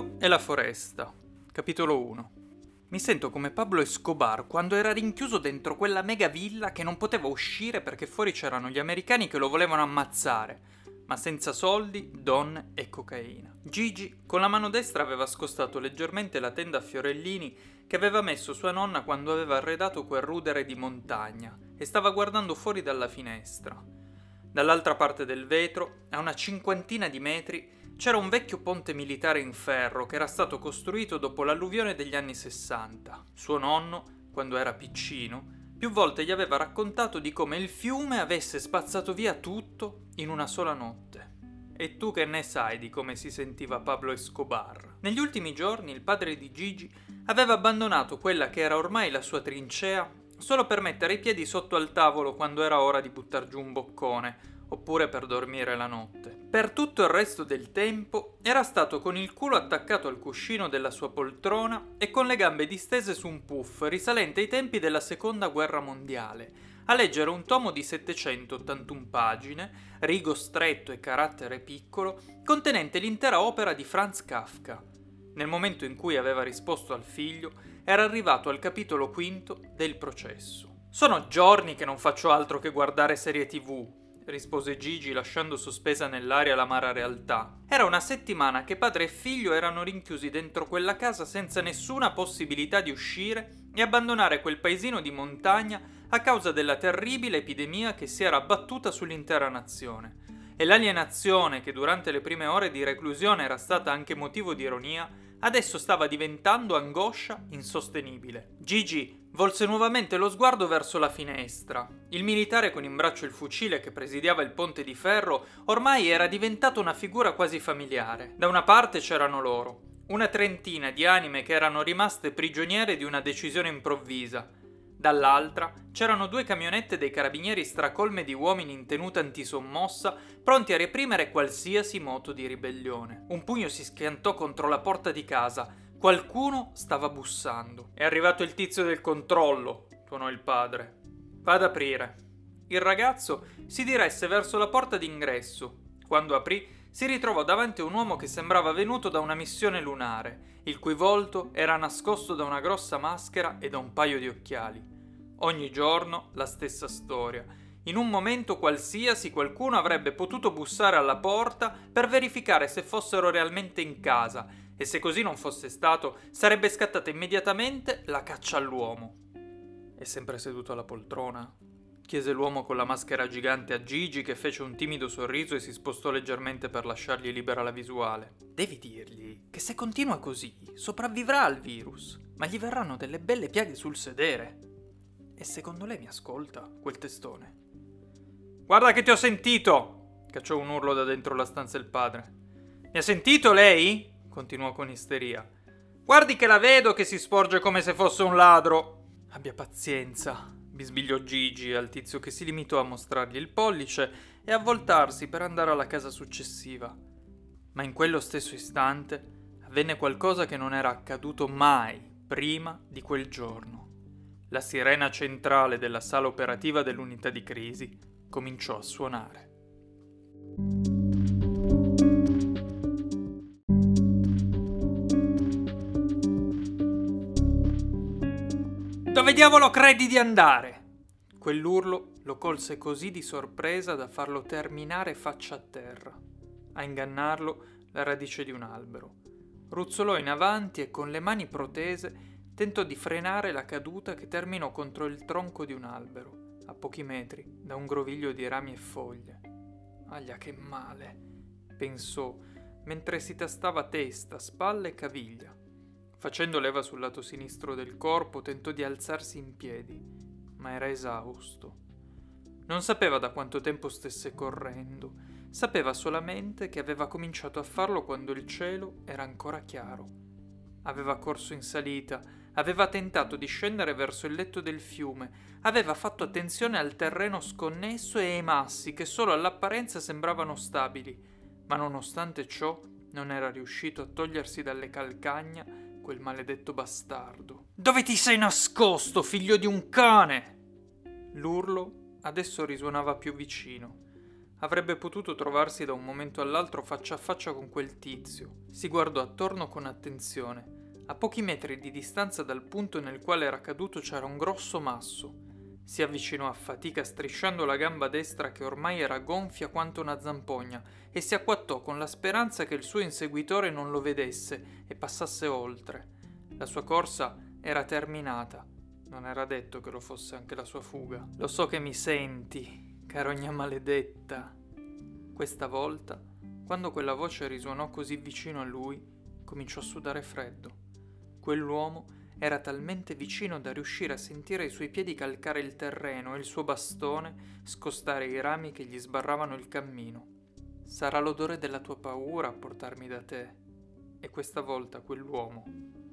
buio e la foresta. Capitolo 1. Mi sento come Pablo Escobar quando era rinchiuso dentro quella mega villa che non poteva uscire perché fuori c'erano gli americani che lo volevano ammazzare, ma senza soldi, donne e cocaina. Gigi con la mano destra aveva scostato leggermente la tenda a fiorellini che aveva messo sua nonna quando aveva arredato quel rudere di montagna e stava guardando fuori dalla finestra. Dall'altra parte del vetro, a una cinquantina di metri, c'era un vecchio ponte militare in ferro che era stato costruito dopo l'alluvione degli anni 60. Suo nonno, quando era piccino, più volte gli aveva raccontato di come il fiume avesse spazzato via tutto in una sola notte. E tu che ne sai di come si sentiva Pablo Escobar? Negli ultimi giorni il padre di Gigi aveva abbandonato quella che era ormai la sua trincea solo per mettere i piedi sotto al tavolo quando era ora di buttar giù un boccone, oppure per dormire la notte. Per tutto il resto del tempo era stato con il culo attaccato al cuscino della sua poltrona e con le gambe distese su un puff risalente ai tempi della Seconda Guerra Mondiale, a leggere un tomo di 781 pagine, rigo stretto e carattere piccolo, contenente l'intera opera di Franz Kafka. Nel momento in cui aveva risposto al figlio, era arrivato al capitolo quinto del processo. «Sono giorni che non faccio altro che guardare serie TV», rispose Gigi lasciando sospesa nell'aria l'amara realtà. Era una settimana che padre e figlio erano rinchiusi dentro quella casa senza nessuna possibilità di uscire e abbandonare quel paesino di montagna a causa della terribile epidemia che si era abbattuta sull'intera nazione. E l'alienazione, che durante le prime ore di reclusione era stata anche motivo di ironia, adesso stava diventando angoscia insostenibile. Gigi volse nuovamente lo sguardo verso la finestra. Il militare con in braccio il fucile che presidiava il ponte di ferro ormai era diventato una figura quasi familiare. Da una parte c'erano loro, una trentina di anime che erano rimaste prigioniere di una decisione improvvisa. Dall'altra c'erano due camionette dei carabinieri stracolme di uomini in tenuta antisommossa, pronti a reprimere qualsiasi moto di ribellione. Un pugno si schiantò contro la porta di casa. Qualcuno stava bussando. «È arrivato il tizio del controllo», tuonò il padre. «Vado ad aprire». Il ragazzo si diresse verso la porta d'ingresso. Quando aprì, si ritrovò davanti a un uomo che sembrava venuto da una missione lunare, il cui volto era nascosto da una grossa maschera e da un paio di occhiali. Ogni giorno la stessa storia. In un momento qualsiasi qualcuno avrebbe potuto bussare alla porta per verificare se fossero realmente in casa, e se così non fosse stato, sarebbe scattata immediatamente la caccia all'uomo. «È sempre seduto alla poltrona?», chiese l'uomo con la maschera gigante a Gigi, che fece un timido sorriso e si spostò leggermente per lasciargli libera la visuale. «Devi dirgli che se continua così sopravvivrà al virus, ma gli verranno delle belle piaghe sul sedere. E secondo lei mi ascolta, quel testone?» «Guarda che ti ho sentito!» cacciò un urlo da dentro la stanza il padre. «Mi ha sentito lei?» continuò con isteria. «Guardi che la vedo che si sporge come se fosse un ladro!» «Abbia pazienza», bisbigliò Gigi al tizio, che si limitò a mostrargli il pollice e a voltarsi per andare alla casa successiva. Ma in quello stesso istante avvenne qualcosa che non era accaduto mai prima di quel giorno. La sirena centrale della sala operativa dell'unità di crisi cominciò a suonare. «Dove diavolo credi di andare?» Quell'urlo lo colse così di sorpresa da farlo terminare faccia a terra. A ingannarlo la radice di un albero. Ruzzolò in avanti e con le mani protese tentò di frenare la caduta che terminò contro il tronco di un albero, a pochi metri da un groviglio di rami e foglie. «Aglia che male!» pensò, mentre si tastava testa, spalle e caviglia. Facendo leva sul lato sinistro del corpo, tentò di alzarsi in piedi, ma era esausto. Non sapeva da quanto tempo stesse correndo, sapeva solamente che aveva cominciato a farlo quando il cielo era ancora chiaro. Aveva corso in salita, aveva tentato di scendere verso il letto del fiume, aveva fatto attenzione al terreno sconnesso e ai massi che solo all'apparenza sembravano stabili, ma nonostante ciò non era riuscito a togliersi dalle calcagna quel maledetto bastardo. «Dove ti sei nascosto, figlio di un cane?» L'urlo adesso risuonava più vicino. Avrebbe potuto trovarsi da un momento all'altro faccia a faccia con quel tizio. Si guardò attorno con attenzione. A pochi metri di distanza dal punto nel quale era caduto c'era un grosso masso. Si avvicinò a fatica strisciando la gamba destra che ormai era gonfia quanto una zampogna e si acquattò con la speranza che il suo inseguitore non lo vedesse e passasse oltre. La sua corsa era terminata. Non era detto che lo fosse anche la sua fuga. Lo so che mi senti, carogna maledetta. Questa volta, quando quella voce risuonò così vicino a lui, cominciò a sudare freddo. Quell'uomo era talmente vicino da riuscire a sentire i suoi piedi calcare il terreno e il suo bastone scostare i rami che gli sbarravano il cammino. Sarà l'odore della tua paura a portarmi da te. E questa volta quell'uomo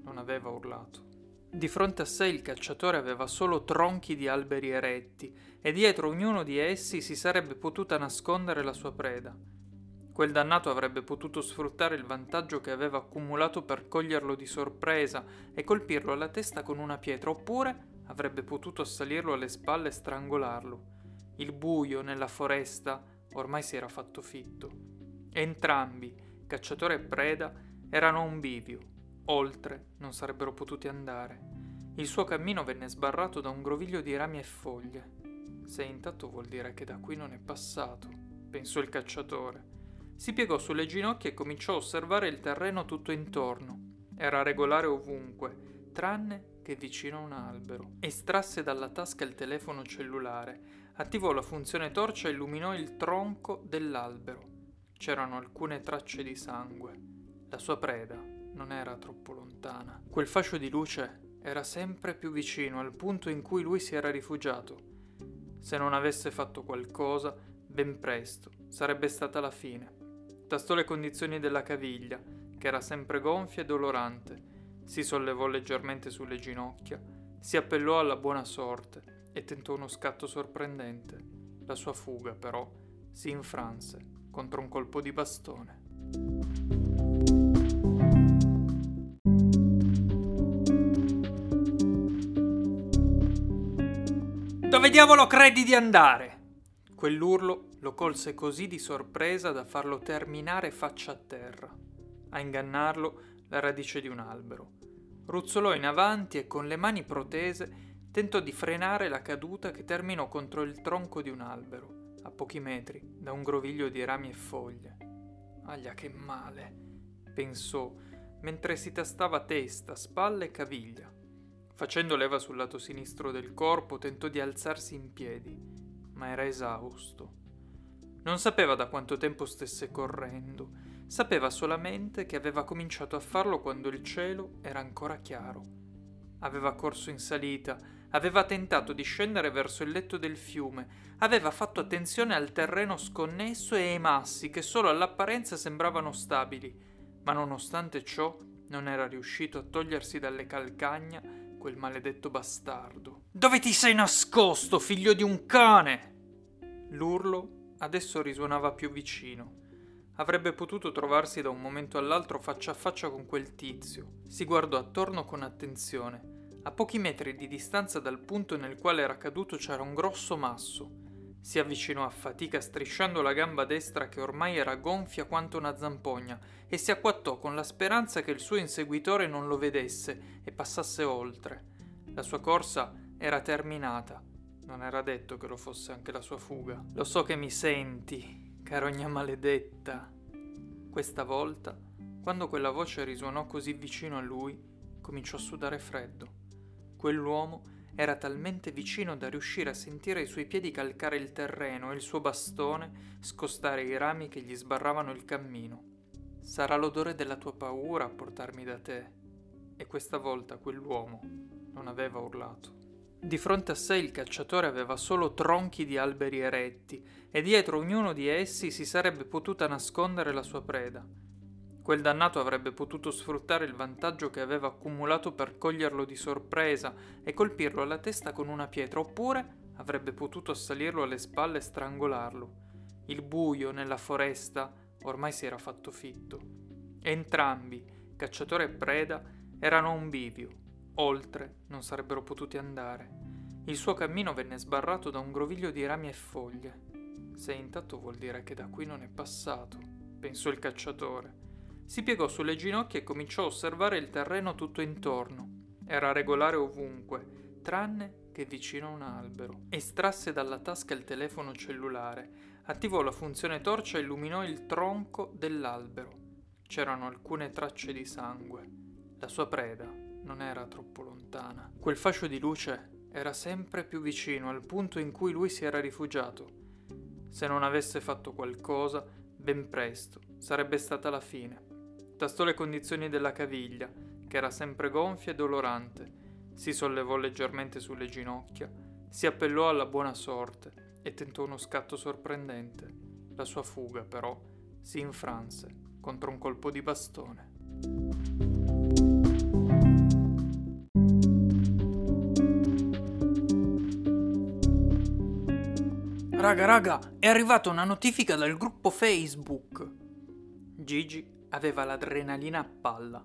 non aveva urlato. Di fronte a sé il cacciatore aveva solo tronchi di alberi eretti e dietro ognuno di essi si sarebbe potuta nascondere la sua preda. Quel dannato avrebbe potuto sfruttare il vantaggio che aveva accumulato per coglierlo di sorpresa e colpirlo alla testa con una pietra, oppure avrebbe potuto assalirlo alle spalle e strangolarlo. Il buio nella foresta ormai si era fatto fitto. Entrambi, cacciatore e preda, erano a un bivio. Oltre non sarebbero potuti andare. Il suo cammino venne sbarrato da un groviglio di rami e foglie. Se è intatto vuol dire che da qui non è passato, pensò il cacciatore. Si piegò sulle ginocchia e cominciò a osservare il terreno tutto intorno. Era regolare ovunque, tranne che vicino a un albero. Estrasse dalla tasca il telefono cellulare, attivò la funzione torcia e illuminò il tronco dell'albero. C'erano alcune tracce di sangue. La sua preda non era troppo lontana. Quel fascio di luce era sempre più vicino, al punto in cui lui si era rifugiato. Se non avesse fatto qualcosa, ben presto sarebbe stata la fine. Tastò le condizioni della caviglia, che era sempre gonfia e dolorante, si sollevò leggermente sulle ginocchia, si appellò alla buona sorte e tentò uno scatto sorprendente. La sua fuga, però, si infranse contro un colpo di bastone. Dove diavolo credi di andare? Quell'urlo lo colse così di sorpresa da farlo terminare faccia a terra. A ingannarlo la radice di un albero. Ruzzolò in avanti e con le mani protese tentò di frenare la caduta che terminò contro il tronco di un albero, a pochi metri da un groviglio di rami e foglie. Aglia che male, pensò, mentre si tastava testa, spalle e caviglia. Facendo leva sul lato sinistro del corpo tentò di alzarsi in piedi, ma era esausto. Non sapeva da quanto tempo stesse correndo, sapeva solamente che aveva cominciato a farlo quando il cielo era ancora chiaro. Aveva corso in salita, aveva tentato di scendere verso il letto del fiume, aveva fatto attenzione al terreno sconnesso e ai massi che solo all'apparenza sembravano stabili, ma nonostante ciò non era riuscito a togliersi dalle calcagna quel maledetto bastardo. Dove ti sei nascosto, figlio di un cane? L'urlo adesso risuonava più vicino. Avrebbe potuto trovarsi da un momento all'altro faccia a faccia con quel tizio. Si guardò attorno con attenzione. A pochi metri di distanza dal punto nel quale era caduto c'era un grosso masso. Si avvicinò a fatica strisciando la gamba destra che ormai era gonfia quanto una zampogna e si acquattò con la speranza che il suo inseguitore non lo vedesse e passasse oltre. La sua corsa era terminata. Non era detto che lo fosse anche la sua fuga. Lo so che mi senti, carogna maledetta. Questa volta, quando quella voce risuonò così vicino a lui, cominciò a sudare freddo. Quell'uomo era talmente vicino da riuscire a sentire i suoi piedi calcare il terreno e il suo bastone scostare i rami che gli sbarravano il cammino. Sarà l'odore della tua paura a portarmi da te. E questa volta quell'uomo non aveva urlato. Di fronte a sé il cacciatore aveva solo tronchi di alberi eretti e dietro ognuno di essi si sarebbe potuta nascondere la sua preda. Quel dannato avrebbe potuto sfruttare il vantaggio che aveva accumulato per coglierlo di sorpresa e colpirlo alla testa con una pietra, oppure avrebbe potuto assalirlo alle spalle e strangolarlo. Il buio nella foresta ormai si era fatto fitto. Entrambi, cacciatore e preda, erano a un bivio. Oltre non sarebbero potuti andare. Il suo cammino venne sbarrato da un groviglio di rami e foglie. Se è intatto vuol dire che da qui non è passato, pensò il cacciatore. Si piegò sulle ginocchia e cominciò a osservare il terreno tutto intorno. Era regolare ovunque, tranne che vicino a un albero. Estrasse dalla tasca il telefono cellulare, attivò la funzione torcia e illuminò il tronco dell'albero. C'erano alcune tracce di sangue. La sua preda non era troppo lontana. Quel fascio di luce era sempre più vicino, al punto in cui lui si era rifugiato. Se non avesse fatto qualcosa, ben presto sarebbe stata la fine. Tastò le condizioni della caviglia, che era sempre gonfia e dolorante, si sollevò leggermente sulle ginocchia, si appellò alla buona sorte e tentò uno scatto sorprendente. La sua fuga, però, si infranse contro un colpo di bastone. Raga, è arrivata una notifica dal gruppo Facebook. Gigi aveva l'adrenalina a palla.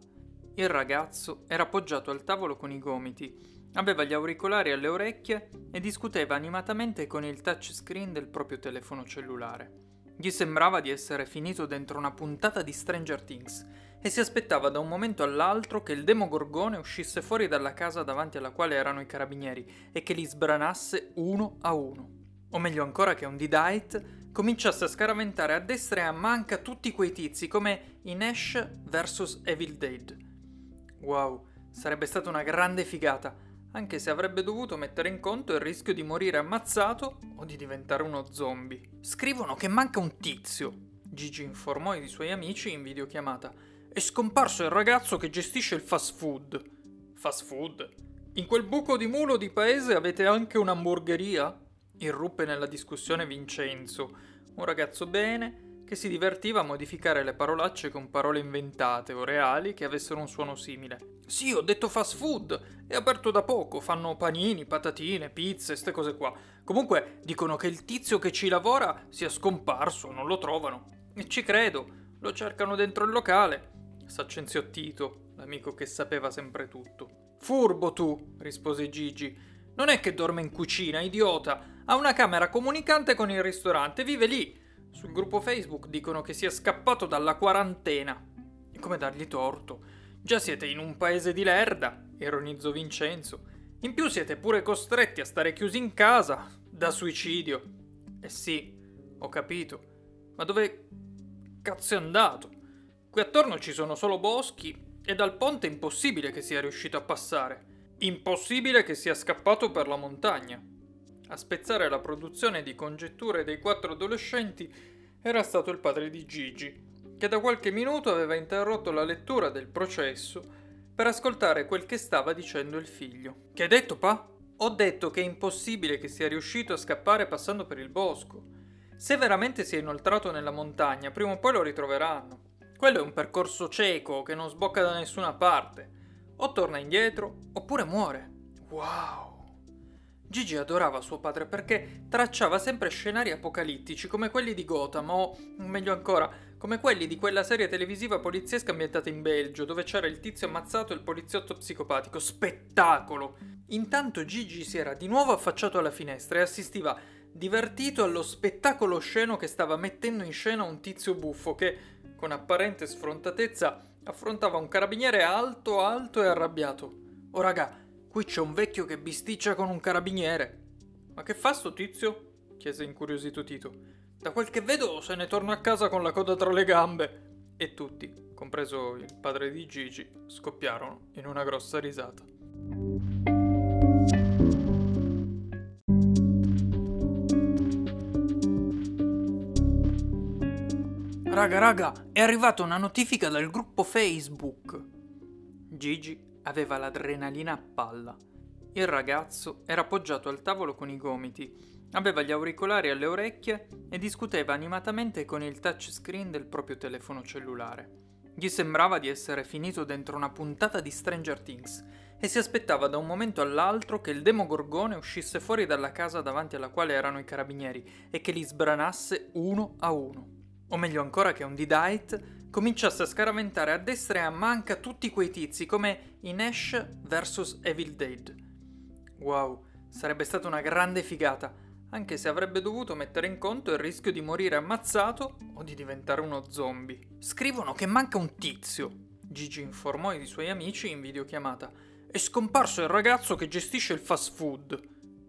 Il ragazzo era appoggiato al tavolo con i gomiti, aveva gli auricolari alle orecchie e discuteva animatamente con il touchscreen del proprio telefono cellulare. Gli sembrava di essere finito dentro una puntata di Stranger Things e si aspettava da un momento all'altro che il Demogorgone uscisse fuori dalla casa davanti alla quale erano i carabinieri e che li sbranasse uno a uno. O meglio ancora che un Deadite cominciasse a scaraventare a destra e a manca tutti quei tizi, come in Ash vs Evil Dead. Wow, sarebbe stata una grande figata, anche se avrebbe dovuto mettere in conto il rischio di morire ammazzato o di diventare uno zombie. Scrivono che manca un tizio, Gigi informò i suoi amici in videochiamata. È scomparso il ragazzo che gestisce il fast food. Fast food? In quel buco di mulo di paese avete anche un'hamburgeria? Irruppe nella discussione Vincenzo, un ragazzo bene che si divertiva a modificare le parolacce con parole inventate o reali che avessero un suono simile. Sì, ho detto fast food, è aperto da poco, fanno panini, patatine, pizze, ste cose qua. Comunque dicono che il tizio che ci lavora sia scomparso, non lo trovano. E ci credo, lo cercano dentro il locale, s'accenziò Tito, l'amico che sapeva sempre tutto. Furbo tu, rispose Gigi. Non è che dorme in cucina, idiota. Ha una camera comunicante con il ristorante, vive lì. Sul gruppo Facebook dicono che sia scappato dalla quarantena. E come dargli torto? Già siete in un paese di lerda, ironizzò Vincenzo. In più siete pure costretti a stare chiusi in casa, da suicidio. Eh sì, ho capito. Ma dove cazzo è andato? Qui attorno ci sono solo boschi e dal ponte è impossibile che sia riuscito a passare. Impossibile che sia scappato per la montagna. A spezzare la produzione di congetture dei quattro adolescenti era stato il padre di Gigi, che da qualche minuto aveva interrotto la lettura del processo per ascoltare quel che stava dicendo il figlio. Che hai detto, pa? Ho detto che è impossibile che sia riuscito a scappare passando per il bosco. Se veramente si è inoltrato nella montagna, prima o poi lo ritroveranno. Quello è un percorso cieco che non sbocca da nessuna parte. O torna indietro, oppure muore. Wow! Gigi adorava suo padre perché tracciava sempre scenari apocalittici come quelli di Gotham o, meglio ancora, come quelli di quella serie televisiva poliziesca ambientata in Belgio, dove c'era il tizio ammazzato e il poliziotto psicopatico. Spettacolo! Intanto Gigi si era di nuovo affacciato alla finestra e assistiva divertito allo spettacolo osceno che stava mettendo in scena un tizio buffo che, con apparente sfrontatezza, affrontava un carabiniere alto e arrabbiato. Oh raga, qui c'è un vecchio che bisticcia con un carabiniere. Ma che fa sto tizio? Chiese incuriosito Tito. Da quel che vedo se ne torna a casa con la coda tra le gambe. E tutti, compreso il padre di Gigi, scoppiarono in una grossa risata. Raga, è arrivata una notifica dal gruppo Facebook. Gigi aveva l'adrenalina a palla. Il ragazzo era appoggiato al tavolo con i gomiti, aveva gli auricolari alle orecchie e discuteva animatamente con il touchscreen del proprio telefono cellulare. Gli sembrava di essere finito dentro una puntata di Stranger Things e si aspettava da un momento all'altro che il Demogorgone uscisse fuori dalla casa davanti alla quale erano i carabinieri e che li sbranasse uno a uno. O meglio ancora che un Deadite cominciasse a scaraventare a destra e a manca tutti quei tizi, come in Ash vs Evil Dead. Wow, sarebbe stata una grande figata, anche se avrebbe dovuto mettere in conto il rischio di morire ammazzato o di diventare uno zombie. Scrivono che manca un tizio, Gigi informò i suoi amici in videochiamata. È scomparso il ragazzo che gestisce il fast food.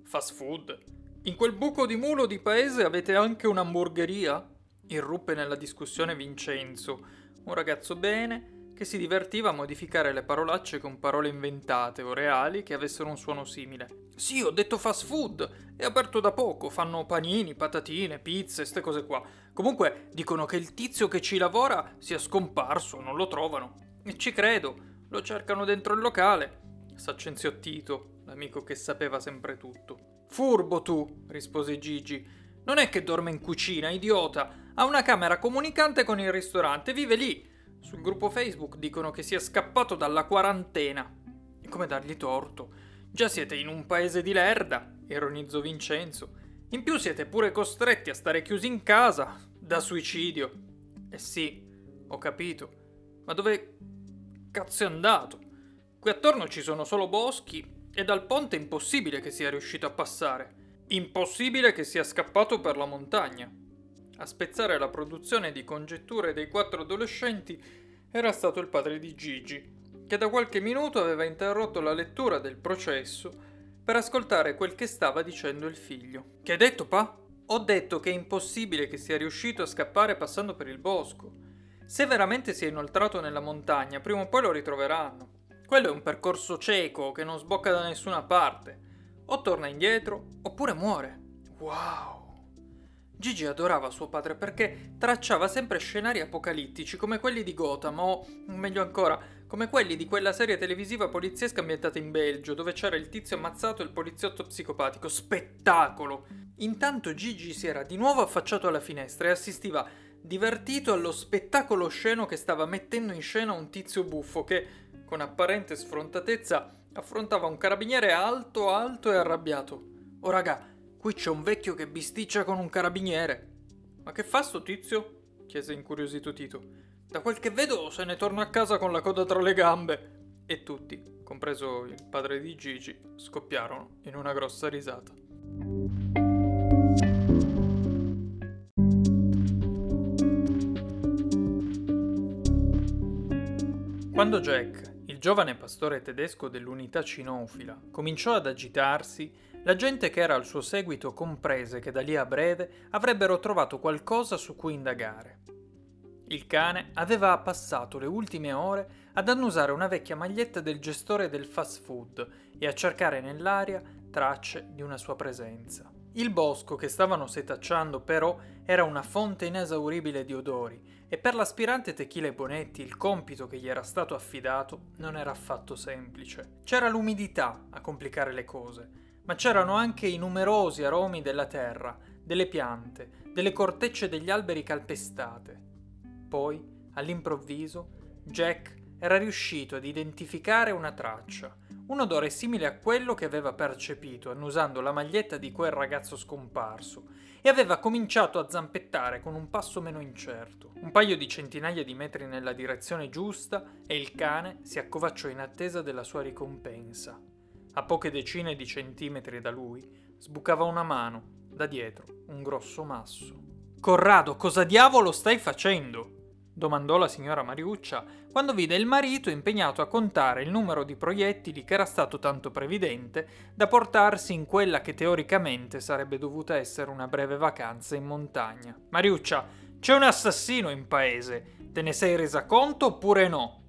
Fast food? In quel buco di mulo di paese avete anche un'hamburgeria? Irruppe nella discussione Vincenzo, un ragazzo bene che si divertiva a modificare le parolacce con parole inventate o reali che avessero un suono simile. Sì, ho detto fast food, è aperto da poco, fanno panini, patatine, pizze, ste cose qua. Comunque dicono che il tizio che ci lavora sia scomparso, non lo trovano. E ci credo, lo cercano dentro il locale, s'accenziò Tito, l'amico che sapeva sempre tutto. Furbo tu, rispose Gigi. Non è che dorme in cucina, idiota. Ha una camera comunicante con il ristorante, vive lì. Sul gruppo Facebook dicono che sia scappato dalla quarantena. E come dargli torto? Già siete in un paese di lerda, ironizzò Vincenzo. In più siete pure costretti a stare chiusi in casa, da suicidio. Eh sì, ho capito. Ma dove cazzo è andato? Qui attorno ci sono solo boschi. E dal ponte è impossibile che sia riuscito a passare. Impossibile che sia scappato per la montagna. A spezzare la produzione di congetture dei quattro adolescenti era stato il padre di Gigi, che da qualche minuto aveva interrotto la lettura del processo per ascoltare quel che stava dicendo il figlio. Che hai detto, pa? Ho detto che è impossibile che sia riuscito a scappare passando per il bosco. Se veramente si è inoltrato nella montagna, prima o poi lo ritroveranno. Quello è un percorso cieco che non sbocca da nessuna parte. O torna indietro, oppure muore. Wow! Gigi adorava suo padre perché tracciava sempre scenari apocalittici come quelli di Gotham o, meglio ancora, come quelli di quella serie televisiva poliziesca ambientata in Belgio dove c'era il tizio ammazzato e il poliziotto psicopatico. Spettacolo! Intanto Gigi si era di nuovo affacciato alla finestra e assistiva divertito allo spettacolo osceno che stava mettendo in scena un tizio buffo che, con apparente sfrontatezza, affrontava un carabiniere alto, alto e arrabbiato. Oh raga, qui c'è un vecchio che bisticcia con un carabiniere. Ma che fa sto tizio? Chiese incuriosito Tito. Da quel che vedo se ne torna a casa con la coda tra le gambe. E tutti, compreso il padre di Gigi, scoppiarono in una grossa risata. Quando Jack, il giovane pastore tedesco dell'unità cinofila, cominciò ad agitarsi, la gente che era al suo seguito comprese che da lì a breve avrebbero trovato qualcosa su cui indagare. Il cane aveva passato le ultime ore ad annusare una vecchia maglietta del gestore del fast food e a cercare nell'aria tracce di una sua presenza. Il bosco che stavano setacciando però era una fonte inesauribile di odori e per l'aspirante Techile Bonetti il compito che gli era stato affidato non era affatto semplice. C'era l'umidità a complicare le cose, ma c'erano anche i numerosi aromi della terra, delle piante, delle cortecce degli alberi calpestate. Poi, all'improvviso, Jack era riuscito ad identificare una traccia, un odore simile a quello che aveva percepito annusando la maglietta di quel ragazzo scomparso e aveva cominciato a zampettare con un passo meno incerto. Un paio di centinaia di metri nella direzione giusta e il cane si accovacciò in attesa della sua ricompensa. A poche decine di centimetri da lui sbucava una mano, da dietro un grosso masso. «Corrado, cosa diavolo stai facendo?» domandò la signora Mariuccia quando vide il marito impegnato a contare il numero di proiettili che era stato tanto previdente da portarsi in quella che teoricamente sarebbe dovuta essere una breve vacanza in montagna. «Mariuccia, c'è un assassino in paese, te ne sei resa conto oppure no?»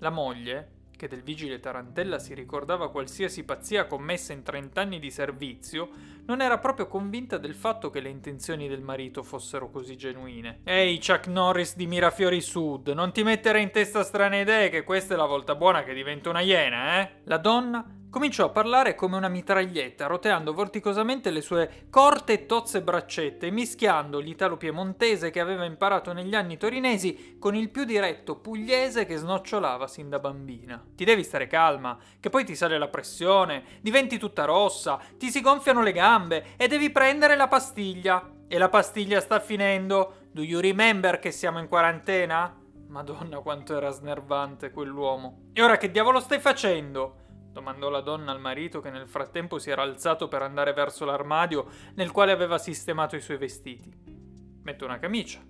La moglie, che del vigile Tarantella si ricordava qualsiasi pazzia commessa in 30 anni di servizio, non era proprio convinta del fatto che le intenzioni del marito fossero così genuine. «Ehi, Chuck Norris di Mirafiori Sud, non ti mettere in testa strane idee che questa è la volta buona che divento una iena, eh?» La donna cominciò a parlare come una mitraglietta, roteando vorticosamente le sue corte e tozze braccette, mischiando l'italo piemontese che aveva imparato negli anni torinesi con il più diretto pugliese che snocciolava sin da bambina. «Ti devi stare calma, che poi ti sale la pressione, diventi tutta rossa, ti si gonfiano le gambe e devi prendere la pastiglia. E la pastiglia sta finendo. Do you remember che siamo in quarantena?» Madonna quanto era snervante quell'uomo. «E ora che diavolo stai facendo?» domandò la donna al marito, che nel frattempo si era alzato per andare verso l'armadio nel quale aveva sistemato i suoi vestiti. Metto una camicia,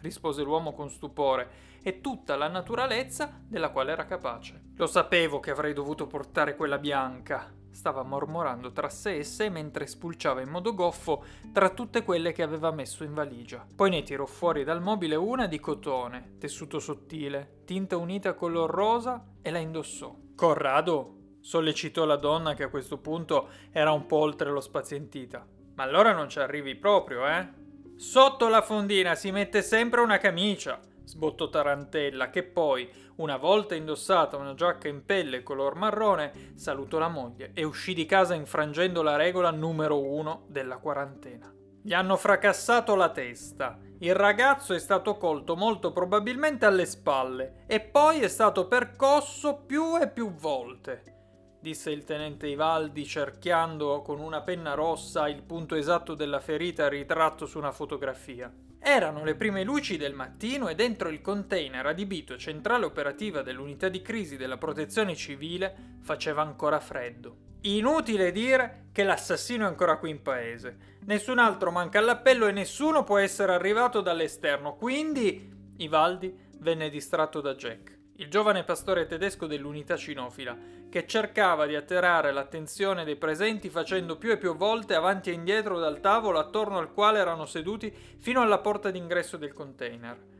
rispose l'uomo con stupore e tutta la naturalezza della quale era capace. Lo sapevo che avrei dovuto portare quella bianca, stava mormorando tra sé e sé mentre spulciava in modo goffo tra tutte quelle che aveva messo in valigia. Poi ne tirò fuori dal mobile una di cotone, tessuto sottile, tinta unita color rosa, e la indossò. Corrado? Sollecitò la donna, che a questo punto era un po' oltre lo spazientita. Ma allora non ci arrivi proprio, eh? Sotto la fondina si mette sempre una camicia, sbottò Tarantella, che poi, una volta indossata una giacca in pelle color marrone, salutò la moglie e uscì di casa infrangendo la regola numero 1 della quarantena. Gli hanno fracassato la testa. Il ragazzo è stato colto molto probabilmente alle spalle e poi è stato percosso più e più volte, disse il tenente Ivaldi, cerchiando con una penna rossa il punto esatto della ferita ritratto su una fotografia. Erano le prime luci del mattino e dentro il container adibito a centrale operativa dell'unità di crisi della protezione civile faceva ancora freddo. Inutile dire che l'assassino è ancora qui in paese. Nessun altro manca all'appello e nessuno può essere arrivato dall'esterno, quindi... Ivaldi venne distratto da Jack, il giovane pastore tedesco dell'unità cinofila, che cercava di attirare l'attenzione dei presenti facendo più e più volte avanti e indietro dal tavolo attorno al quale erano seduti fino alla porta d'ingresso del container.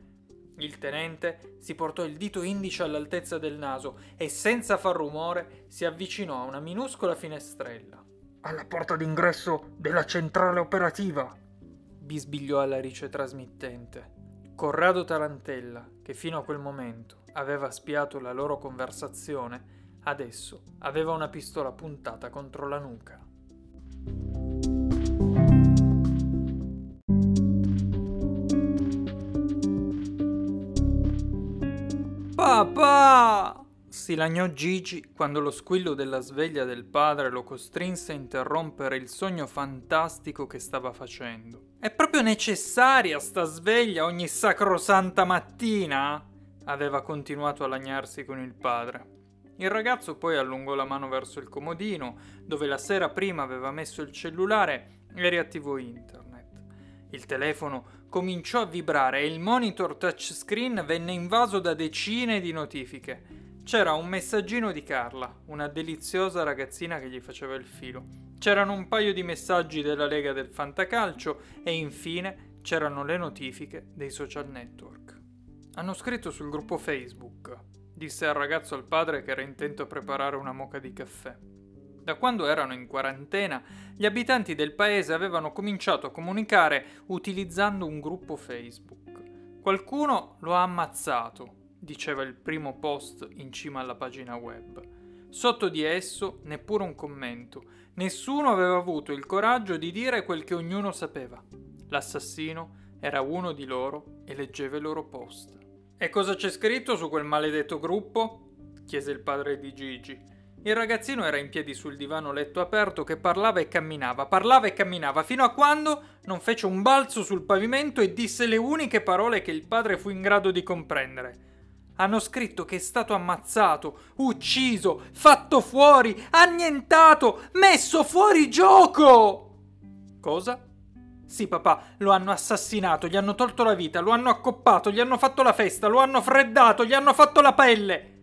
Il tenente si portò il dito indice all'altezza del naso e, senza far rumore, si avvicinò a una minuscola finestrella. «Alla porta d'ingresso della centrale operativa!» bisbigliò alla ricetrasmittente. Corrado Tarantella, che fino a quel momento aveva spiato la loro conversazione, adesso aveva una pistola puntata contro la nuca. «Papà!» si lagnò Gigi quando lo squillo della sveglia del padre lo costrinse a interrompere il sogno fantastico che stava facendo. «È proprio necessaria sta sveglia ogni sacrosanta mattina?» aveva continuato a lagnarsi con il padre. Il ragazzo poi allungò la mano verso il comodino, dove la sera prima aveva messo il cellulare, e riattivò internet. Il telefono cominciò a vibrare e il monitor touchscreen venne invaso da decine di notifiche. C'era un messaggino di Carla, una deliziosa ragazzina che gli faceva il filo. C'erano un paio di messaggi della Lega del Fantacalcio e infine c'erano le notifiche dei social network. «Hanno scritto sul gruppo Facebook», disse al ragazzo al padre, che era intento a preparare una moka di caffè. Da quando erano in quarantena, gli abitanti del paese avevano cominciato a comunicare utilizzando un gruppo Facebook. «Qualcuno lo ha ammazzato», diceva il primo post in cima alla pagina web. Sotto di esso neppure un commento. Nessuno aveva avuto il coraggio di dire quel che ognuno sapeva. L'assassino era uno di loro e leggeva i loro post. «E cosa c'è scritto su quel maledetto gruppo?» chiese il padre di Gigi. Il ragazzino era in piedi sul divano letto aperto che parlava e camminava, fino a quando non fece un balzo sul pavimento e disse le uniche parole che il padre fu in grado di comprendere. «Hanno scritto che è stato ammazzato, ucciso, fatto fuori, annientato, messo fuori gioco!» «Cosa?» «Sì, papà, lo hanno assassinato, gli hanno tolto la vita, lo hanno accoppato, gli hanno fatto la festa, lo hanno freddato, gli hanno fatto la pelle!»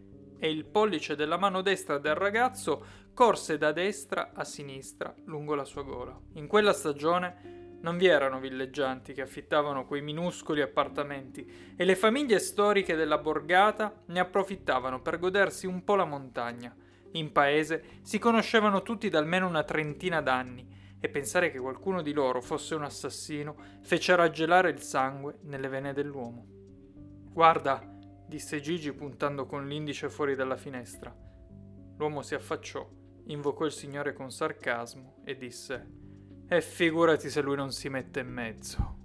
E il pollice della mano destra del ragazzo corse da destra a sinistra lungo la sua gola. In quella stagione non vi erano villeggianti che affittavano quei minuscoli appartamenti e le famiglie storiche della borgata ne approfittavano per godersi un po' la montagna. In paese si conoscevano tutti da almeno una trentina d'anni, e pensare che qualcuno di loro fosse un assassino fece raggelare il sangue nelle vene dell'uomo. «Guarda», disse Gigi puntando con l'indice fuori dalla finestra. L'uomo si affacciò, invocò il Signore con sarcasmo e disse: «E figurati se lui non si mette in mezzo».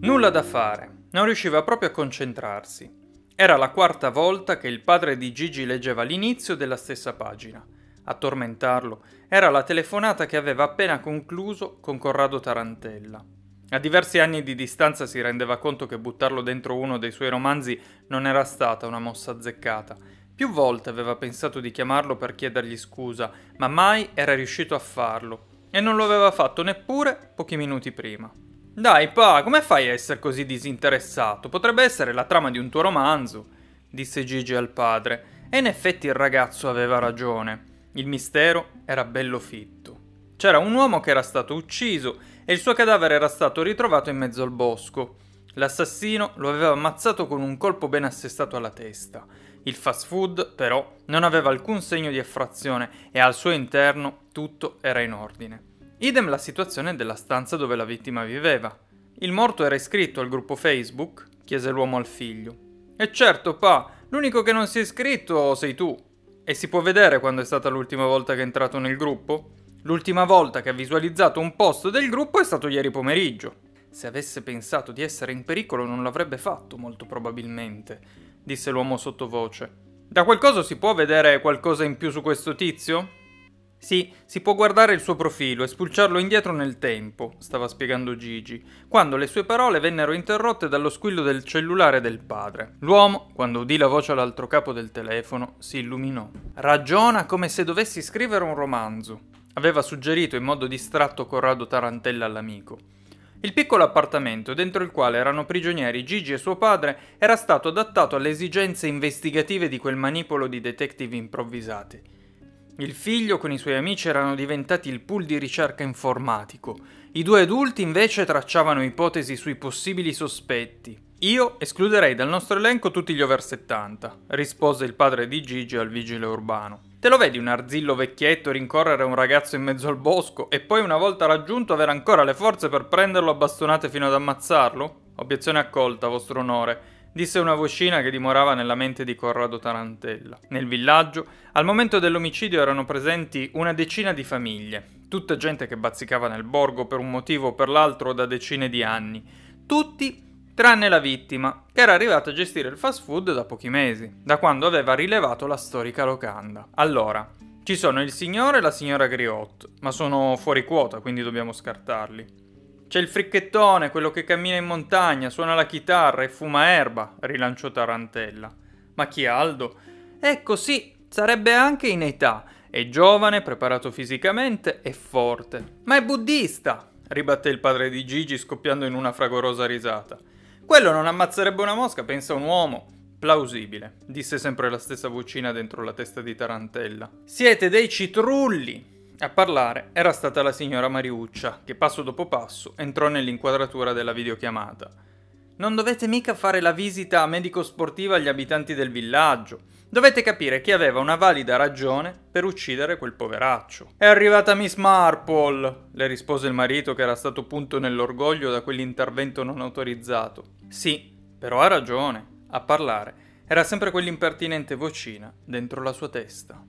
Nulla da fare. Non riusciva proprio a concentrarsi. Era la 4ª volta che il padre di Gigi leggeva l'inizio della stessa pagina. A tormentarlo era la telefonata che aveva appena concluso con Corrado Tarantella. A diversi anni di distanza si rendeva conto che buttarlo dentro uno dei suoi romanzi non era stata una mossa azzeccata. Più volte aveva pensato di chiamarlo per chiedergli scusa, ma mai era riuscito a farlo. E non lo aveva fatto neppure pochi minuti prima. «Dai, pa, come fai a essere così disinteressato? Potrebbe essere la trama di un tuo romanzo», disse Gigi al padre. E in effetti il ragazzo aveva ragione. Il mistero era bello fitto. C'era un uomo che era stato ucciso e il suo cadavere era stato ritrovato in mezzo al bosco. L'assassino lo aveva ammazzato con un colpo ben assestato alla testa. Il fast food, però, non aveva alcun segno di effrazione e al suo interno tutto era in ordine. Idem la situazione della stanza dove la vittima viveva. «Il morto era iscritto al gruppo Facebook?» chiese l'uomo al figlio. «E certo, pa, l'unico che non si è iscritto sei tu. E si può vedere quando è stata l'ultima volta che è entrato nel gruppo? L'ultima volta che ha visualizzato un post del gruppo è stato ieri pomeriggio». «Se avesse pensato di essere in pericolo non l'avrebbe fatto, molto probabilmente», disse l'uomo sottovoce. «Da qualcosa si può vedere qualcosa in più su questo tizio?» «Sì, si può guardare il suo profilo e spulciarlo indietro nel tempo», stava spiegando Gigi, quando le sue parole vennero interrotte dallo squillo del cellulare del padre. L'uomo, quando udì la voce all'altro capo del telefono, si illuminò. «Ragiona come se dovessi scrivere un romanzo», aveva suggerito in modo distratto Corrado Tarantella all'amico. Il piccolo appartamento dentro il quale erano prigionieri Gigi e suo padre era stato adattato alle esigenze investigative di quel manipolo di detective improvvisati. Il figlio con i suoi amici erano diventati il pool di ricerca informatico. I due adulti invece tracciavano ipotesi sui possibili sospetti. «Io escluderei dal nostro elenco tutti gli over 70, rispose il padre di Gigi al vigile urbano. «Te lo vedi un arzillo vecchietto rincorrere un ragazzo in mezzo al bosco e poi una volta raggiunto avere ancora le forze per prenderlo a bastonate fino ad ammazzarlo?» «Obiezione accolta, vostro onore», disse una vocina che dimorava nella mente di Corrado Tarantella. Nel villaggio, al momento dell'omicidio erano presenti una decina di famiglie, tutta gente che bazzicava nel borgo per un motivo o per l'altro da decine di anni, tutti tranne la vittima, che era arrivata a gestire il fast food da pochi mesi, da quando aveva rilevato la storica locanda. Allora, ci sono il signore e la signora Griot, ma sono fuori quota, quindi dobbiamo scartarli. «C'è il fricchettone, quello che cammina in montagna, suona la chitarra e fuma erba», rilanciò Tarantella. «Ma chi, Aldo?» «Ecco sì, sarebbe anche in età. È giovane, preparato fisicamente e forte». «Ma è buddista», ribatté il padre di Gigi scoppiando in una fragorosa risata. «Quello non ammazzerebbe una mosca, pensa un uomo». «Plausibile», disse sempre la stessa vocina dentro la testa di Tarantella. «Siete dei citrulli!» A parlare era stata la signora Mariuccia, che passo dopo passo entrò nell'inquadratura della videochiamata. «Non dovete mica fare la visita medico-sportiva agli abitanti del villaggio. Dovete capire che aveva una valida ragione per uccidere quel poveraccio». «È arrivata Miss Marple», le rispose il marito che era stato punto nell'orgoglio da quell'intervento non autorizzato. «Sì, però ha ragione». A parlare era sempre quell'impertinente vocina dentro la sua testa.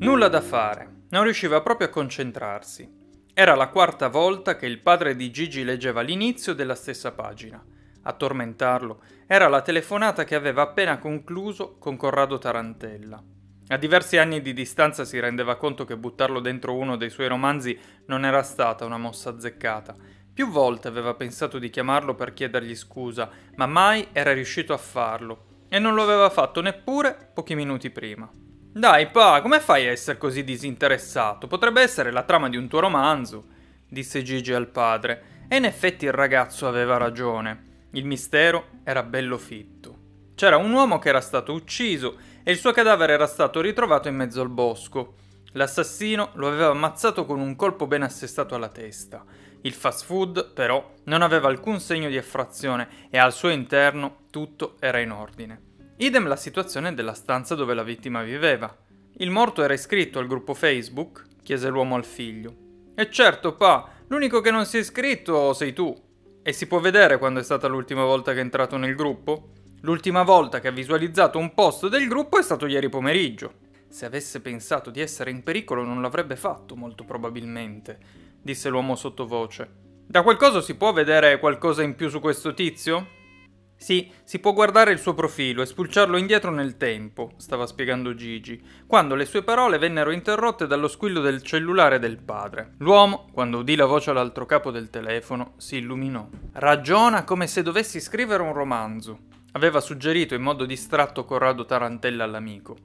Nulla da fare, non riusciva proprio a concentrarsi. Era la quarta volta che il padre di Gigi leggeva l'inizio della stessa pagina. A tormentarlo era la telefonata che aveva appena concluso con Corrado Tarantella. A diversi anni di distanza si rendeva conto che buttarlo dentro uno dei suoi romanzi non era stata una mossa azzeccata. Più volte aveva pensato di chiamarlo per chiedergli scusa, ma mai era riuscito a farlo e non lo aveva fatto neppure pochi minuti prima. «Dai, pa, come fai a essere così disinteressato? Potrebbe essere la trama di un tuo romanzo», disse Gigi al padre, e in effetti il ragazzo aveva ragione. Il mistero era bello fitto. C'era un uomo che era stato ucciso e il suo cadavere era stato ritrovato in mezzo al bosco. L'assassino lo aveva ammazzato con un colpo ben assestato alla testa. Il fast food, però, non aveva alcun segno di effrazione e al suo interno tutto era in ordine. Idem la situazione della stanza dove la vittima viveva. «Il morto era iscritto al gruppo Facebook?» chiese l'uomo al figlio. «E certo, pa, l'unico che non si è iscritto sei tu. E si può vedere quando è stata l'ultima volta che è entrato nel gruppo? L'ultima volta che ha visualizzato un post del gruppo è stato ieri pomeriggio». «Se avesse pensato di essere in pericolo non l'avrebbe fatto, molto probabilmente», disse l'uomo sottovoce. «Da qualcosa si può vedere qualcosa in più su questo tizio?» Sì, si può guardare il suo profilo e spulciarlo indietro nel tempo, stava spiegando Gigi, quando le sue parole vennero interrotte dallo squillo del cellulare del padre. L'uomo, quando udì la voce all'altro capo del telefono, si illuminò. Ragiona come se dovessi scrivere un romanzo, aveva suggerito in modo distratto Corrado Tarantella all'amico.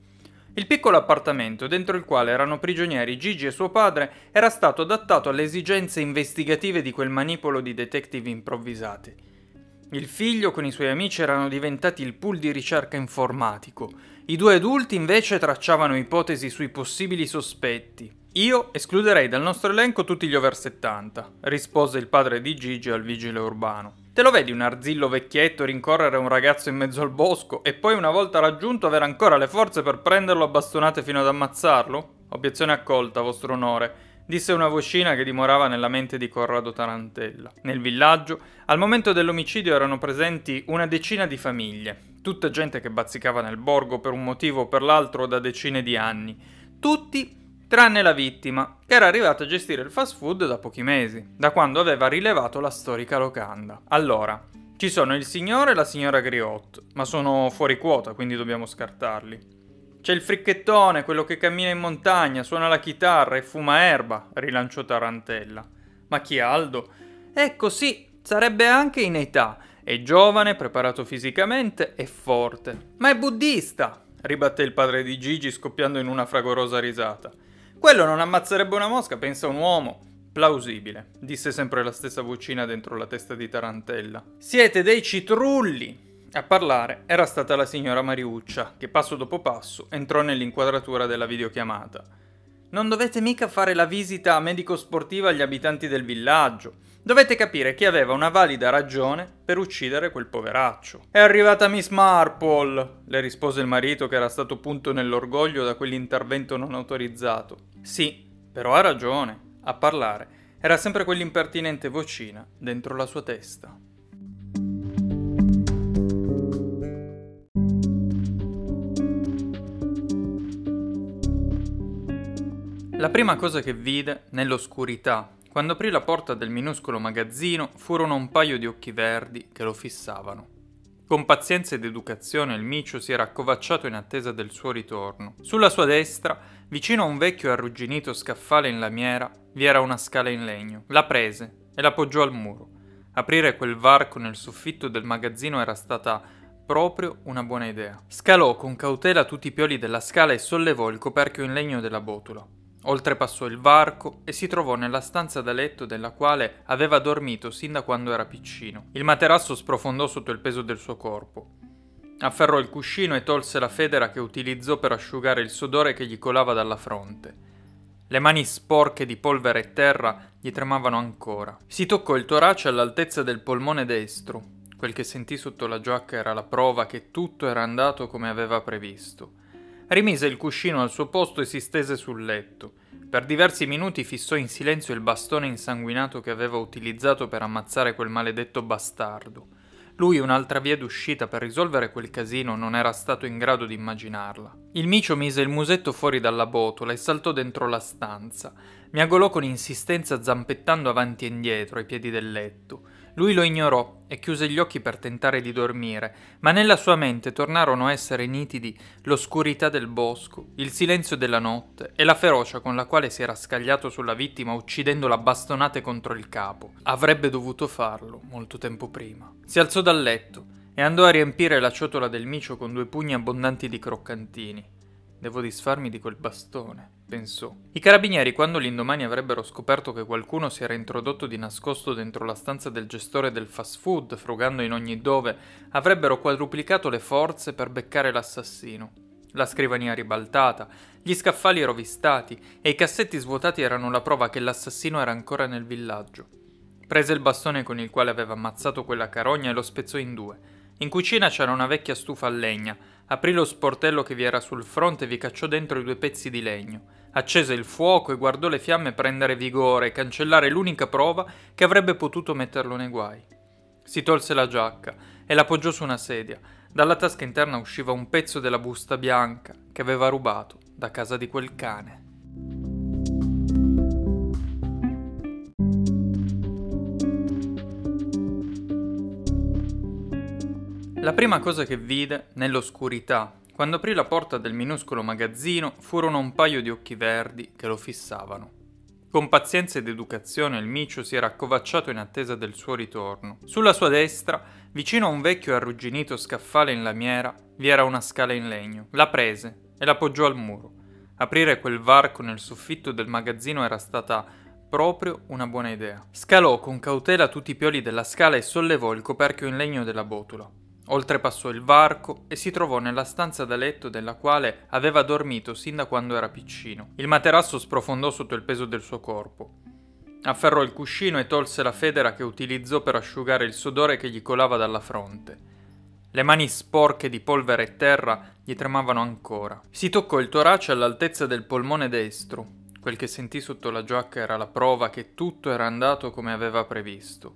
Il piccolo appartamento dentro il quale erano prigionieri Gigi e suo padre era stato adattato alle esigenze investigative di quel manipolo di detective improvvisati. Il figlio con i suoi amici erano diventati il pool di ricerca informatico. I due adulti invece tracciavano ipotesi sui possibili sospetti. Io escluderei dal nostro elenco tutti gli over 70, rispose il padre di Gigi al vigile urbano. Te lo vedi un arzillo vecchietto rincorrere un ragazzo in mezzo al bosco e poi una volta raggiunto avere ancora le forze per prenderlo a bastonate fino ad ammazzarlo? Obiezione accolta, vostro onore, disse una vocina che dimorava nella mente di Corrado Tarantella. Nel villaggio, al momento dell'omicidio erano presenti una decina di famiglie, tutta gente che bazzicava nel borgo per un motivo o per l'altro da decine di anni, tutti tranne la vittima, che era arrivata a gestire il fast food da pochi mesi, da quando aveva rilevato la storica locanda. Allora, ci sono il signore e la signora Griot, ma sono fuori quota, quindi dobbiamo scartarli. C'è il fricchettone, quello che cammina in montagna, suona la chitarra e fuma erba, rilanciò Tarantella. Ma chi è Aldo? Ecco sì, sarebbe anche in età. È giovane, preparato fisicamente e forte. Ma è buddista, ribatté il padre di Gigi scoppiando in una fragorosa risata. Quello non ammazzerebbe una mosca, pensa un uomo. Plausibile, disse sempre la stessa vocina dentro la testa di Tarantella. Siete dei citrulli! A parlare era stata la signora Mariuccia, che passo dopo passo entrò nell'inquadratura della videochiamata. Non dovete mica fare la visita medico-sportiva agli abitanti del villaggio. Dovete capire che aveva una valida ragione per uccidere quel poveraccio. È arrivata Miss Marple, le rispose il marito che era stato punto nell'orgoglio da quell'intervento non autorizzato. Sì, però ha ragione. A parlare era sempre quell'impertinente vocina dentro la sua testa. La prima cosa che vide, nell'oscurità, quando aprì la porta del minuscolo magazzino, furono un paio di occhi verdi che lo fissavano. Con pazienza ed educazione il micio si era accovacciato in attesa del suo ritorno. Sulla sua destra, vicino a un vecchio e arrugginito scaffale in lamiera, vi era una scala in legno. La prese e l'appoggiò al muro. Aprire quel varco nel soffitto del magazzino era stata proprio una buona idea. Scalò con cautela tutti i pioli della scala e sollevò il coperchio in legno della botola. Oltrepassò il varco e si trovò nella stanza da letto della quale aveva dormito sin da quando era piccino. Il materasso sprofondò sotto il peso del suo corpo. Afferrò il cuscino e tolse la federa che utilizzò per asciugare il sudore che gli colava dalla fronte. Le mani sporche di polvere e terra gli tremavano ancora. Si toccò il torace all'altezza del polmone destro. Quel che sentì sotto la giacca era la prova che tutto era andato come aveva previsto. Rimise il cuscino al suo posto e si stese sul letto. Per diversi minuti fissò in silenzio il bastone insanguinato che aveva utilizzato per ammazzare quel maledetto bastardo. Lui un'altra via d'uscita per risolvere quel casino non era stato in grado di immaginarla. Il micio mise il musetto fuori dalla botola e saltò dentro la stanza. Miagolò con insistenza zampettando avanti e indietro ai piedi del letto. Lui lo ignorò e chiuse gli occhi per tentare di dormire, ma nella sua mente tornarono a essere nitidi l'oscurità del bosco, il silenzio della notte e la ferocia con la quale si era scagliato sulla vittima uccidendola a bastonate contro il capo. Avrebbe dovuto farlo molto tempo prima. Si alzò dal letto e andò a riempire la ciotola del micio con 2 pugni abbondanti di croccantini. Devo disfarmi di quel bastone, pensò. I carabinieri, quando l'indomani avrebbero scoperto che qualcuno si era introdotto di nascosto dentro la stanza del gestore del fast food, frugando in ogni dove, avrebbero quadruplicato le forze per beccare l'assassino. La scrivania ribaltata, gli scaffali rovistati e i cassetti svuotati erano la prova che l'assassino era ancora nel villaggio. Prese il bastone con il quale aveva ammazzato quella carogna e lo spezzò in 2. In cucina c'era una vecchia stufa a legna. Aprì lo sportello che vi era sul fronte e vi cacciò dentro i 2 pezzi di legno. Accese il fuoco e guardò le fiamme prendere vigore e cancellare l'unica prova che avrebbe potuto metterlo nei guai. Si tolse la giacca e la poggiò su una sedia. Dalla tasca interna usciva un pezzo della busta bianca che aveva rubato da casa di quel cane. La prima cosa che vide, nell'oscurità, quando aprì la porta del minuscolo magazzino, furono un paio di occhi verdi che lo fissavano. Con pazienza ed educazione il micio si era accovacciato in attesa del suo ritorno. Sulla sua destra, vicino a un vecchio arrugginito scaffale in lamiera, vi era una scala in legno. La prese e la appoggiò al muro. Aprire quel varco nel soffitto del magazzino era stata proprio una buona idea. Scalò con cautela tutti i pioli della scala e sollevò il coperchio in legno della botola. Oltrepassò il varco e si trovò nella stanza da letto della quale aveva dormito sin da quando era piccino. Il materasso sprofondò sotto il peso del suo corpo. Afferrò il cuscino e tolse la federa che utilizzò per asciugare il sudore che gli colava dalla fronte. Le mani sporche di polvere e terra gli tremavano ancora. Si toccò il torace all'altezza del polmone destro. Quel che sentì sotto la giacca era la prova che tutto era andato come aveva previsto.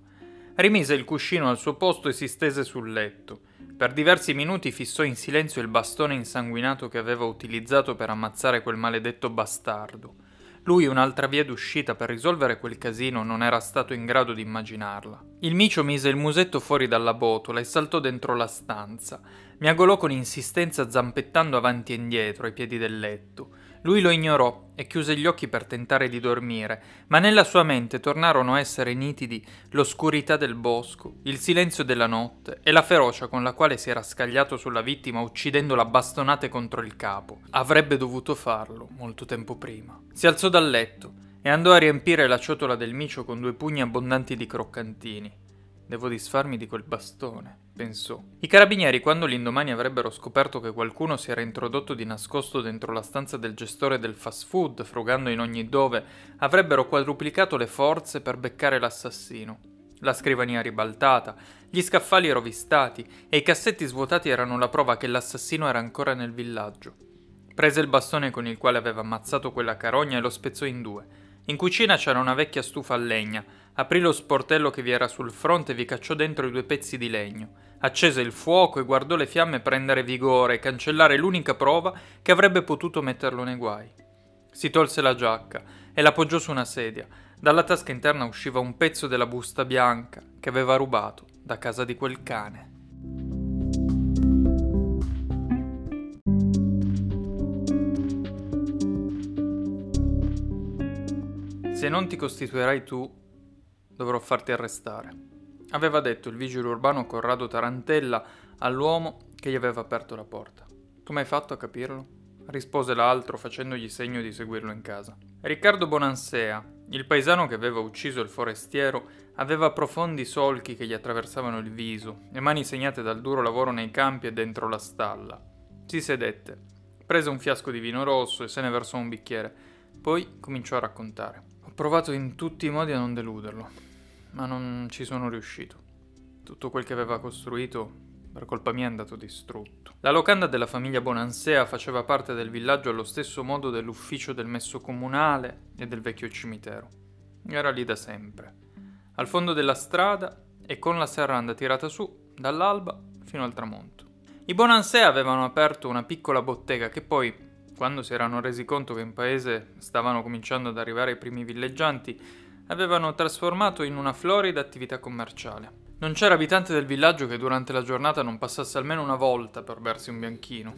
Rimise il cuscino al suo posto e si stese sul letto. Per diversi minuti fissò in silenzio il bastone insanguinato che aveva utilizzato per ammazzare quel maledetto bastardo. Lui un'altra via d'uscita per risolvere quel casino non era stato in grado di immaginarla. Il micio mise il musetto fuori dalla botola e saltò dentro la stanza. Miagolò con insistenza zampettando avanti e indietro ai piedi del letto. Lui lo ignorò e chiuse gli occhi per tentare di dormire, ma nella sua mente tornarono a essere nitidi l'oscurità del bosco, il silenzio della notte e la ferocia con la quale si era scagliato sulla vittima uccidendola a bastonate contro il capo. Avrebbe dovuto farlo molto tempo prima. Si alzò dal letto e andò a riempire la ciotola del micio con 2 pugni abbondanti di croccantini. «Devo disfarmi di quel bastone», pensò. I carabinieri, quando l'indomani avrebbero scoperto che qualcuno si era introdotto di nascosto dentro la stanza del gestore del fast food, frugando in ogni dove, avrebbero quadruplicato le forze per beccare l'assassino. La scrivania ribaltata, gli scaffali rovistati e i cassetti svuotati erano la prova che l'assassino era ancora nel villaggio. Prese il bastone con il quale aveva ammazzato quella carogna e lo spezzò in 2. In cucina c'era una vecchia stufa a legna. Aprì lo sportello che vi era sul fronte e vi cacciò dentro i 2 pezzi di legno. Accese il fuoco e guardò le fiamme prendere vigore e cancellare l'unica prova che avrebbe potuto metterlo nei guai. Si tolse la giacca e la appoggiò su una sedia. Dalla tasca interna usciva un pezzo della busta bianca che aveva rubato da casa di quel cane. «Se non ti costituirai tu, dovrò farti arrestare», aveva detto il vigile urbano Corrado Tarantella all'uomo che gli aveva aperto la porta. «Come hai fatto a capirlo?» rispose l'altro facendogli segno di seguirlo in casa. Riccardo Bonansea, il paesano che aveva ucciso il forestiero, aveva profondi solchi che gli attraversavano il viso e mani segnate dal duro lavoro nei campi e dentro la stalla. Si sedette, prese un fiasco di vino rosso e se ne versò un bicchiere, poi cominciò a raccontare. «Ho provato in tutti i modi a non deluderlo, ma non ci sono riuscito. Tutto quel che aveva costruito per colpa mia è andato distrutto». La locanda della famiglia Bonansea faceva parte del villaggio allo stesso modo dell'ufficio del messo comunale e del vecchio cimitero. Era lì da sempre, al fondo della strada e con la serranda tirata su dall'alba fino al tramonto. I Bonansea avevano aperto una piccola bottega che poi, quando si erano resi conto che in paese stavano cominciando ad arrivare i primi villeggianti, avevano trasformato in una florida attività commerciale. Non c'era abitante del villaggio che durante la giornata non passasse almeno una volta per bersi un bianchino,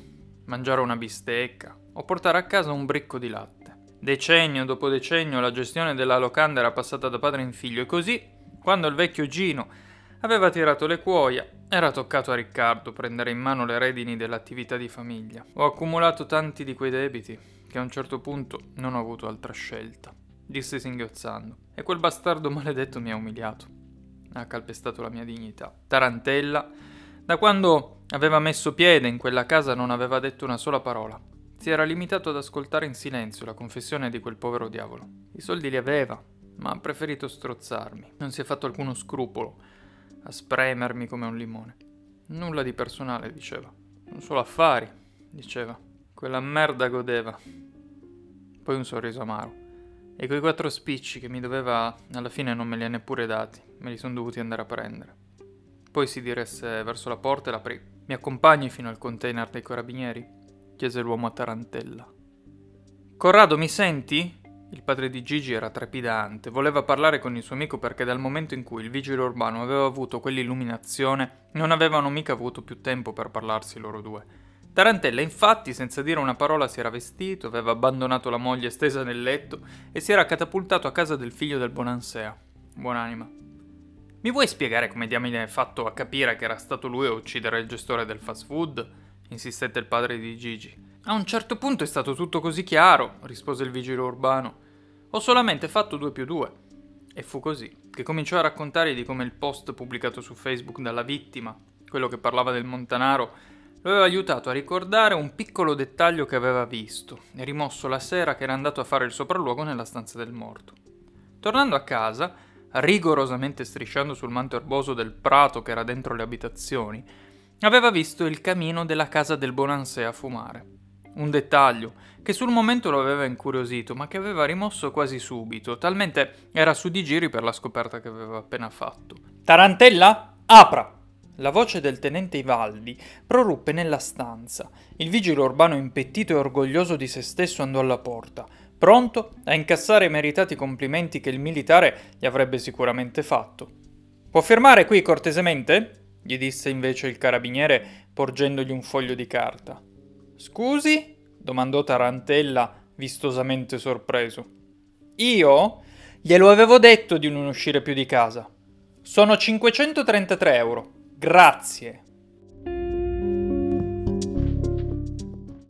mangiare una bistecca o portare a casa un bricco di latte. Decennio dopo decennio la gestione della locanda era passata da padre in figlio e così, quando il vecchio Gino aveva tirato le cuoia, era toccato a Riccardo prendere in mano le redini dell'attività di famiglia. «Ho accumulato tanti di quei debiti che a un certo punto non ho avuto altra scelta», disse singhiozzando, «e quel bastardo maledetto mi ha umiliato, ha calpestato la mia dignità». Tarantella, da quando aveva messo piede in quella casa, non aveva detto una sola parola. Si era limitato ad ascoltare in silenzio la confessione di quel povero diavolo. I soldi li aveva, ma ha preferito strozzarmi. Non si è fatto alcuno scrupolo a spremermi come un limone. Nulla di personale, diceva. Non solo affari, diceva. Quella merda godeva. Poi un sorriso amaro. E quei 4 spicci che mi doveva, alla fine non me li ha neppure dati. Me li sono dovuti andare a prendere. Poi si diresse verso la porta e l'aprì. «Mi accompagni fino al container dei carabinieri?» chiese l'uomo a Tarantella. «Corrado, mi senti?» Il padre di Gigi era trepidante, voleva parlare con il suo amico perché dal momento in cui il vigile urbano aveva avuto quell'illuminazione non avevano mica avuto più tempo per parlarsi loro due. Tarantella infatti senza dire una parola si era vestito, aveva abbandonato la moglie stesa nel letto e si era catapultato a casa del figlio del Bonansea. Buonanima. Mi vuoi spiegare come diamine hai fatto a capire che era stato lui a uccidere il gestore del fast food? Insistette il padre di Gigi. A un certo punto è stato tutto così chiaro, rispose il vigile urbano. Ho solamente fatto 2 più 2. E fu così che cominciò a raccontare di come il post pubblicato su Facebook dalla vittima, quello che parlava del Montanaro, lo aveva aiutato a ricordare un piccolo dettaglio che aveva visto e rimosso la sera che era andato a fare il sopralluogo nella stanza del morto. Tornando a casa, rigorosamente strisciando sul manto erboso del prato che era dentro le abitazioni, aveva visto il camino della casa del Bonansea fumare. Un dettaglio che sul momento lo aveva incuriosito, ma che aveva rimosso quasi subito, talmente era su di giri per la scoperta che aveva appena fatto. Tarantella, apra! La voce del tenente Ivaldi proruppe nella stanza. Il vigile urbano, impettito e orgoglioso di se stesso, andò alla porta, pronto a incassare i meritati complimenti che il militare gli avrebbe sicuramente fatto. Può firmare qui cortesemente? Gli disse invece il carabiniere, porgendogli un foglio di carta. Scusi? Domandò Tarantella, vistosamente sorpreso. Io? Glielo avevo detto di non uscire più di casa. Sono 533 euro. Grazie.